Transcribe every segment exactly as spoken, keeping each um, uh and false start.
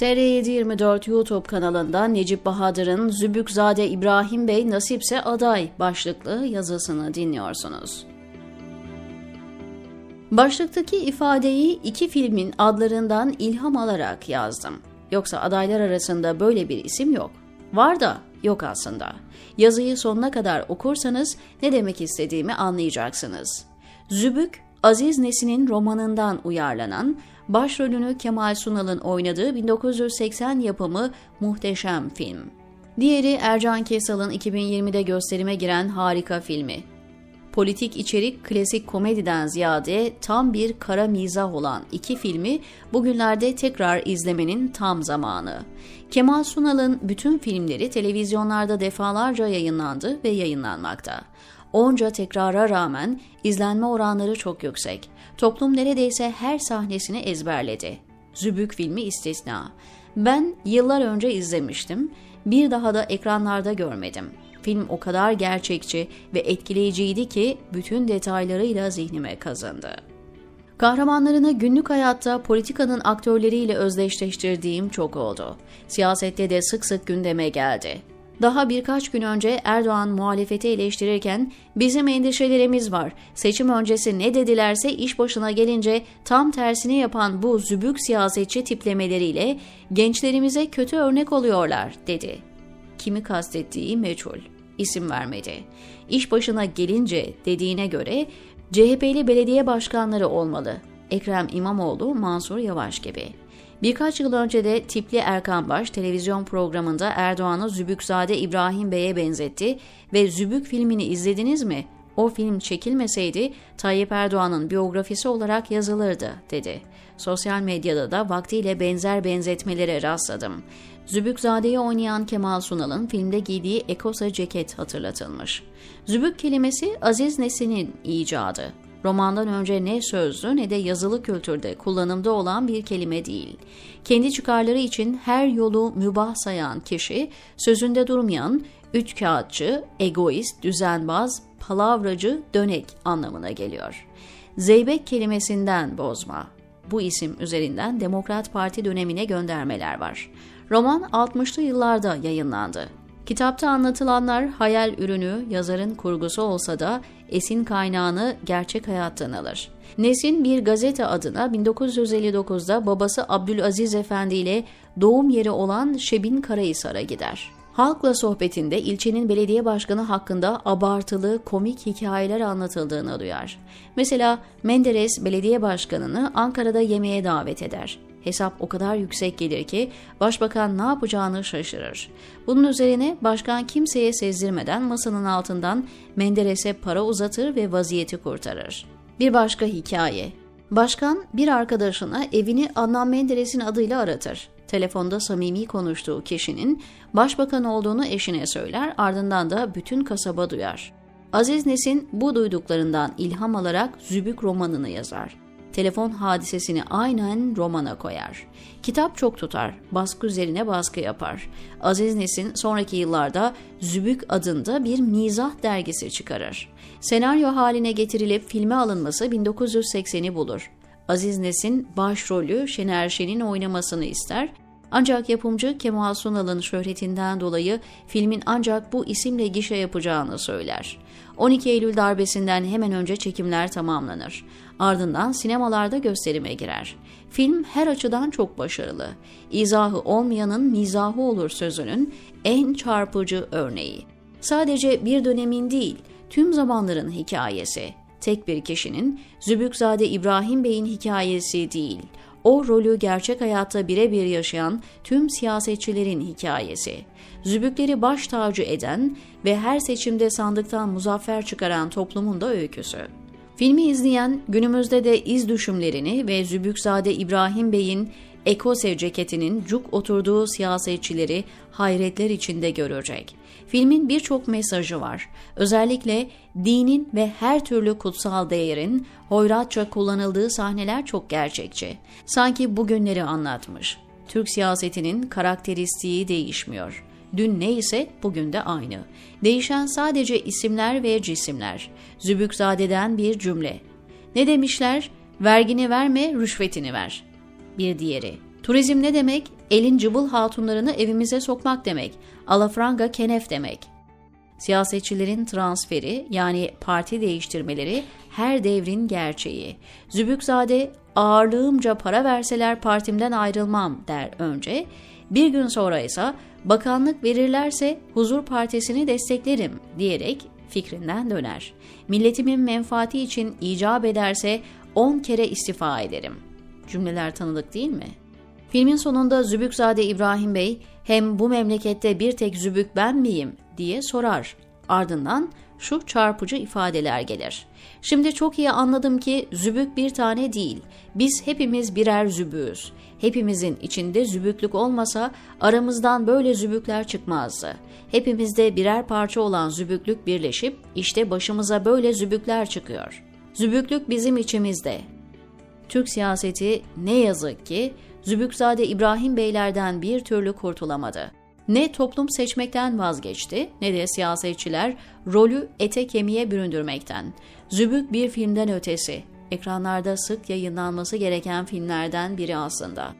T R yedi yirmi dört YouTube kanalında Necip Bahadır'ın Zübükzade İbrahim Bey nasipse aday başlıklı yazısını dinliyorsunuz. Başlıktaki ifadeyi iki filmin adlarından ilham alarak yazdım. Yoksa adaylar arasında böyle bir isim yok. Var da yok aslında. Yazıyı sonuna kadar okursanız ne demek istediğimi anlayacaksınız. Zübük, Aziz Nesin'in romanından uyarlanan, başrolünü Kemal Sunal'ın oynadığı bin dokuz yüz seksen yapımı muhteşem film. Diğeri Ercan Kesal'ın iki bin yirmide gösterime giren harika filmi. Politik içerik klasik komediden ziyade tam bir kara mizah olan iki filmi bugünlerde tekrar izlemenin tam zamanı. Kemal Sunal'ın bütün filmleri televizyonlarda defalarca yayınlandı ve yayınlanmakta. Onca tekrara rağmen izlenme oranları çok yüksek. Toplum neredeyse her sahnesini ezberledi. Zübük filmi istisna. Ben yıllar önce izlemiştim, bir daha da ekranlarda görmedim. Film o kadar gerçekçi ve etkileyiciydi ki bütün detaylarıyla zihnime kazındı. Kahramanlarını günlük hayatta politikanın aktörleriyle özdeşleştirdiğim çok oldu. Siyasette de sık sık gündeme geldi. Daha birkaç gün önce Erdoğan muhalefeti eleştirirken bizim endişelerimiz var, seçim öncesi ne dedilerse iş başına gelince tam tersini yapan bu zübük siyasetçi tiplemeleriyle gençlerimize kötü örnek oluyorlar dedi. Kimi kastettiği meçhul, isim vermedi. İş başına gelince dediğine göre C H P'li belediye başkanları olmalı, Ekrem İmamoğlu, Mansur Yavaş gibi. Birkaç yıl önce de tipli Erkan Baş televizyon programında Erdoğan'ı Zübükzade İbrahim Bey'e benzetti ve Zübük filmini izlediniz mi? O film çekilmeseydi Tayyip Erdoğan'ın biyografisi olarak yazılırdı dedi. Sosyal medyada da vaktiyle benzer benzetmelere rastladım. Zübükzade'yi oynayan Kemal Sunal'ın filmde giydiği Ekosa ceket hatırlatılmış. Zübük kelimesi Aziz Nesin'in icadı. Romandan önce ne sözlü ne de yazılı kültürde kullanımda olan bir kelime değil. Kendi çıkarları için her yolu mübah sayan kişi, sözünde durmayan, üçkağıtçı, egoist, düzenbaz, palavracı, dönek anlamına geliyor. Zeybek kelimesinden bozma. Bu isim üzerinden Demokrat Parti dönemine göndermeler var. Roman altmışlı yıllarda yayınlandı. Kitapta anlatılanlar hayal ürünü, yazarın kurgusu olsa da esin kaynağını gerçek hayattan alır. Nesin bir gazete adına bin dokuz yüz elli dokuzda babası Abdülaziz Efendi ile doğum yeri olan Şebin Karahisar'a gider. Halkla sohbetinde ilçenin belediye başkanı hakkında abartılı, komik hikayeler anlatıldığını duyar. Mesela Menderes belediye başkanını Ankara'da yemeğe davet eder. Hesap o kadar yüksek gelir ki başbakan ne yapacağını şaşırır. Bunun üzerine başkan kimseye sezdirmeden masanın altından Menderes'e para uzatır ve vaziyeti kurtarır. Bir başka hikaye. Başkan bir arkadaşına evini Adnan Menderes'in adıyla aratır. Telefonda samimi konuştuğu kişinin başbakan olduğunu eşine söyler, ardından da bütün kasaba duyar. Aziz Nesin bu duyduklarından ilham alarak Zübük romanını yazar. Telefon hadisesini aynen romana koyar. Kitap çok tutar, baskı üzerine baskı yapar. Aziz Nesin sonraki yıllarda Zübük adında bir mizah dergisi çıkarır. Senaryo haline getirilip filme alınması bin dokuz yüz sekseni bulur. Aziz Nesin başrolü Şener Şen'in oynamasını ister. Ancak yapımcı Kemal Sunal'ın şöhretinden dolayı filmin ancak bu isimle gişe yapacağını söyler. on iki Eylül darbesinden hemen önce çekimler tamamlanır. Ardından sinemalarda gösterime girer. Film her açıdan çok başarılı. İzahı olmayanın mizahı olur sözünün en çarpıcı örneği. Sadece bir dönemin değil, tüm zamanların hikayesi. Tek bir kişinin, Zübükzade İbrahim Bey'in hikayesi değil, o rolü gerçek hayatta birebir yaşayan tüm siyasetçilerin hikayesi. Zübükleri baş tacı eden ve her seçimde sandıktan muzaffer çıkaran toplumun da öyküsü. Filmi izleyen günümüzde de iz düşümlerini ve Zübükzade İbrahim Bey'in Ekose ceketinin cuk oturduğu siyasetçileri hayretler içinde görecek. Filmin birçok mesajı var. Özellikle dinin ve her türlü kutsal değerin hoyratça kullanıldığı sahneler çok gerçekçi. Sanki bugünleri anlatmış. Türk siyasetinin karakteristiği değişmiyor. Dün neyse bugün de aynı. Değişen sadece isimler ve cisimler. Zübükzade'den bir cümle. Ne demişler? Vergini verme, rüşvetini ver. Bir diğeri. Turizm ne demek? elin cıbıl hatunlarını evimize sokmak demek, alafranga kenef demek. Siyasetçilerin transferi yani parti değiştirmeleri her devrin gerçeği. Zübükzade ağırlığımca para verseler partimden ayrılmam der önce, bir gün sonra ise bakanlık verirlerse Huzur Partisi'ni desteklerim diyerek fikrinden döner. Milletimin menfaati için icap ederse on kere istifa ederim. Cümleler tanıdık değil mi? Filmin sonunda Zübükzade İbrahim Bey hem bu memlekette bir tek zübük ben miyim diye sorar. Ardından şu çarpıcı ifadeler gelir. Şimdi çok iyi anladım ki zübük bir tane değil. Biz hepimiz birer zübüğüz. Hepimizin içinde zübüklük olmasa aramızdan böyle zübükler çıkmazdı. Hepimizde birer parça olan zübüklük birleşip işte başımıza böyle zübükler çıkıyor. Zübüklük bizim içimizde. Türk siyaseti ne yazık ki Zübükzade İbrahim Beylerden bir türlü kurtulamadı. Ne toplum seçmekten vazgeçti ne de siyasetçiler rolü ete kemiğe büründürmekten. Zübük bir filmden ötesi, ekranlarda sık yayınlanması gereken filmlerden biri aslında.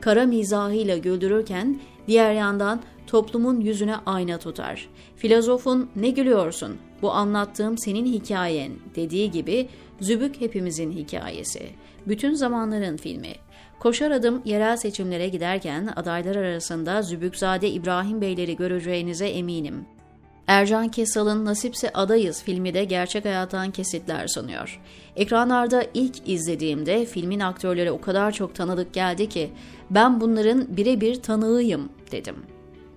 Kara mizahıyla güldürürken diğer yandan toplumun yüzüne ayna tutar. Filozofun "Ne gülüyorsun? Bu anlattığım senin hikayen" dediği gibi Zübük hepimizin hikayesi. Bütün zamanların filmi. Koşar adım yerel seçimlere giderken adaylar arasında Zübükzade İbrahim Beyleri göreceğinize eminim. Ercan Kesal'ın Nasipse Adayız filmi de gerçek hayattan kesitler sunuyor. Ekranlarda ilk izlediğimde filmin aktörleri o kadar çok tanıdık geldi ki ben bunların birebir tanığıyım dedim.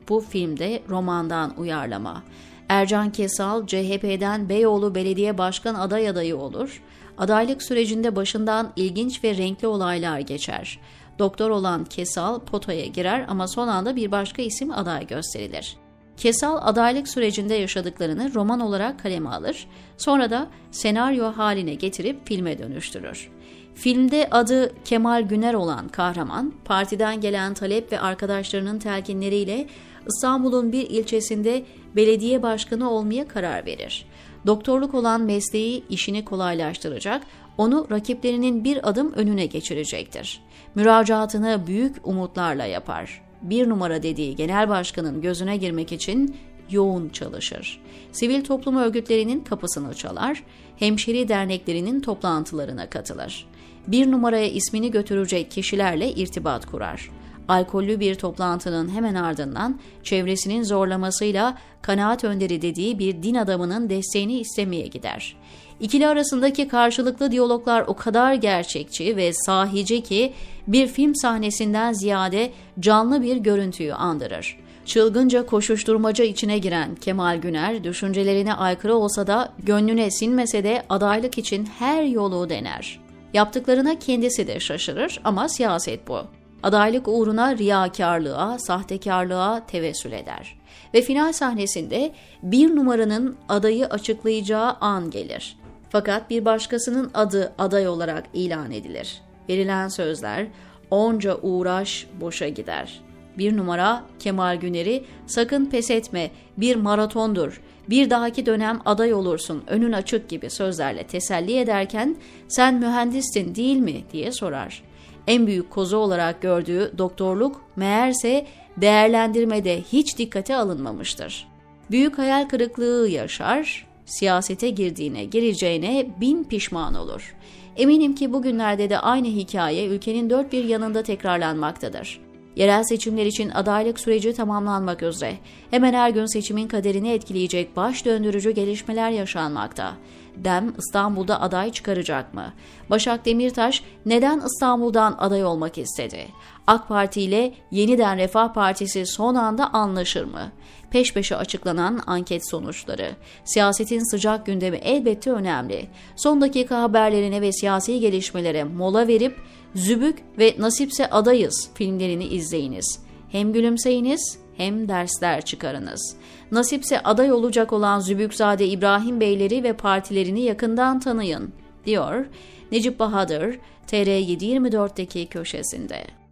Bu filmde romandan uyarlama. Ercan Kesal C H P'den Beyoğlu Belediye Başkan aday adayı olur. Adaylık sürecinde başından ilginç ve renkli olaylar geçer. Doktor olan Kesal potaya girer ama son anda bir başka isim aday gösterilir. Kesal adaylık sürecinde yaşadıklarını roman olarak kaleme alır, sonra da senaryo haline getirip filme dönüştürür. Filmde adı Kemal Güner olan kahraman, partiden gelen talep ve arkadaşlarının telkinleriyle İstanbul'un bir ilçesinde belediye başkanı olmaya karar verir. Doktorluk olan mesleği işini kolaylaştıracak, onu rakiplerinin bir adım önüne geçirecektir. Müracaatını büyük umutlarla yapar. Bir numara dediği genel başkanın gözüne girmek için yoğun çalışır. Sivil toplum örgütlerinin kapısını çalar, hemşeri derneklerinin toplantılarına katılır. Bir numaraya ismini götürecek kişilerle irtibat kurar. Alkollü bir toplantının hemen ardından çevresinin zorlamasıyla kanaat önderi dediği bir din adamının desteğini istemeye gider. İkili arasındaki karşılıklı diyaloglar o kadar gerçekçi ve sahici ki bir film sahnesinden ziyade canlı bir görüntüyü andırır. Çılgınca koşuşturmaca içine giren Kemal Güner, düşüncelerine aykırı olsa da gönlüne sinmese de adaylık için her yolu dener. Yaptıklarına kendisi de şaşırır ama siyaset bu. Adaylık uğruna riyakarlığa, sahtekarlığa tevessül eder. Ve final sahnesinde bir numaranın adayı açıklayacağı an gelir. Fakat bir başkasının adı aday olarak ilan edilir. Verilen sözler onca uğraş boşa gider. Bir numara Kemal Güner'i sakın pes etme, bir maratondur, bir dahaki dönem aday olursun, önün açık gibi sözlerle teselli ederken sen mühendistin değil mi diye sorar. En büyük kozu olarak gördüğü doktorluk meğerse değerlendirmede hiç dikkate alınmamıştır. Büyük hayal kırıklığı yaşar, siyasete girdiğine gireceğine bin pişman olur. Eminim ki bugünlerde de aynı hikaye ülkenin dört bir yanında tekrarlanmaktadır. Yerel seçimler için adaylık süreci tamamlanmak üzere. Hemen her gün seçimin kaderini etkileyecek baş döndürücü gelişmeler yaşanmakta. Dem İstanbul'da aday çıkaracak mı? Başak Demirtaş neden İstanbul'dan aday olmak istedi? AK Parti ile Yeniden Refah Partisi son anda anlaşır mı? Peş peşe açıklanan anket sonuçları. Siyasetin sıcak gündemi elbette önemli. Son dakika haberlerine ve siyasi gelişmelere mola verip Zübük ve Nasipse Adayız filmlerini izleyiniz. Hem gülümseyiniz hem dersler çıkarınız. Nasipse aday olacak olan Zübükzade İbrahim Beyleri ve partilerini yakından tanıyın, diyor Necip Bahadır T R yedi yirmi dörtteki köşesinde.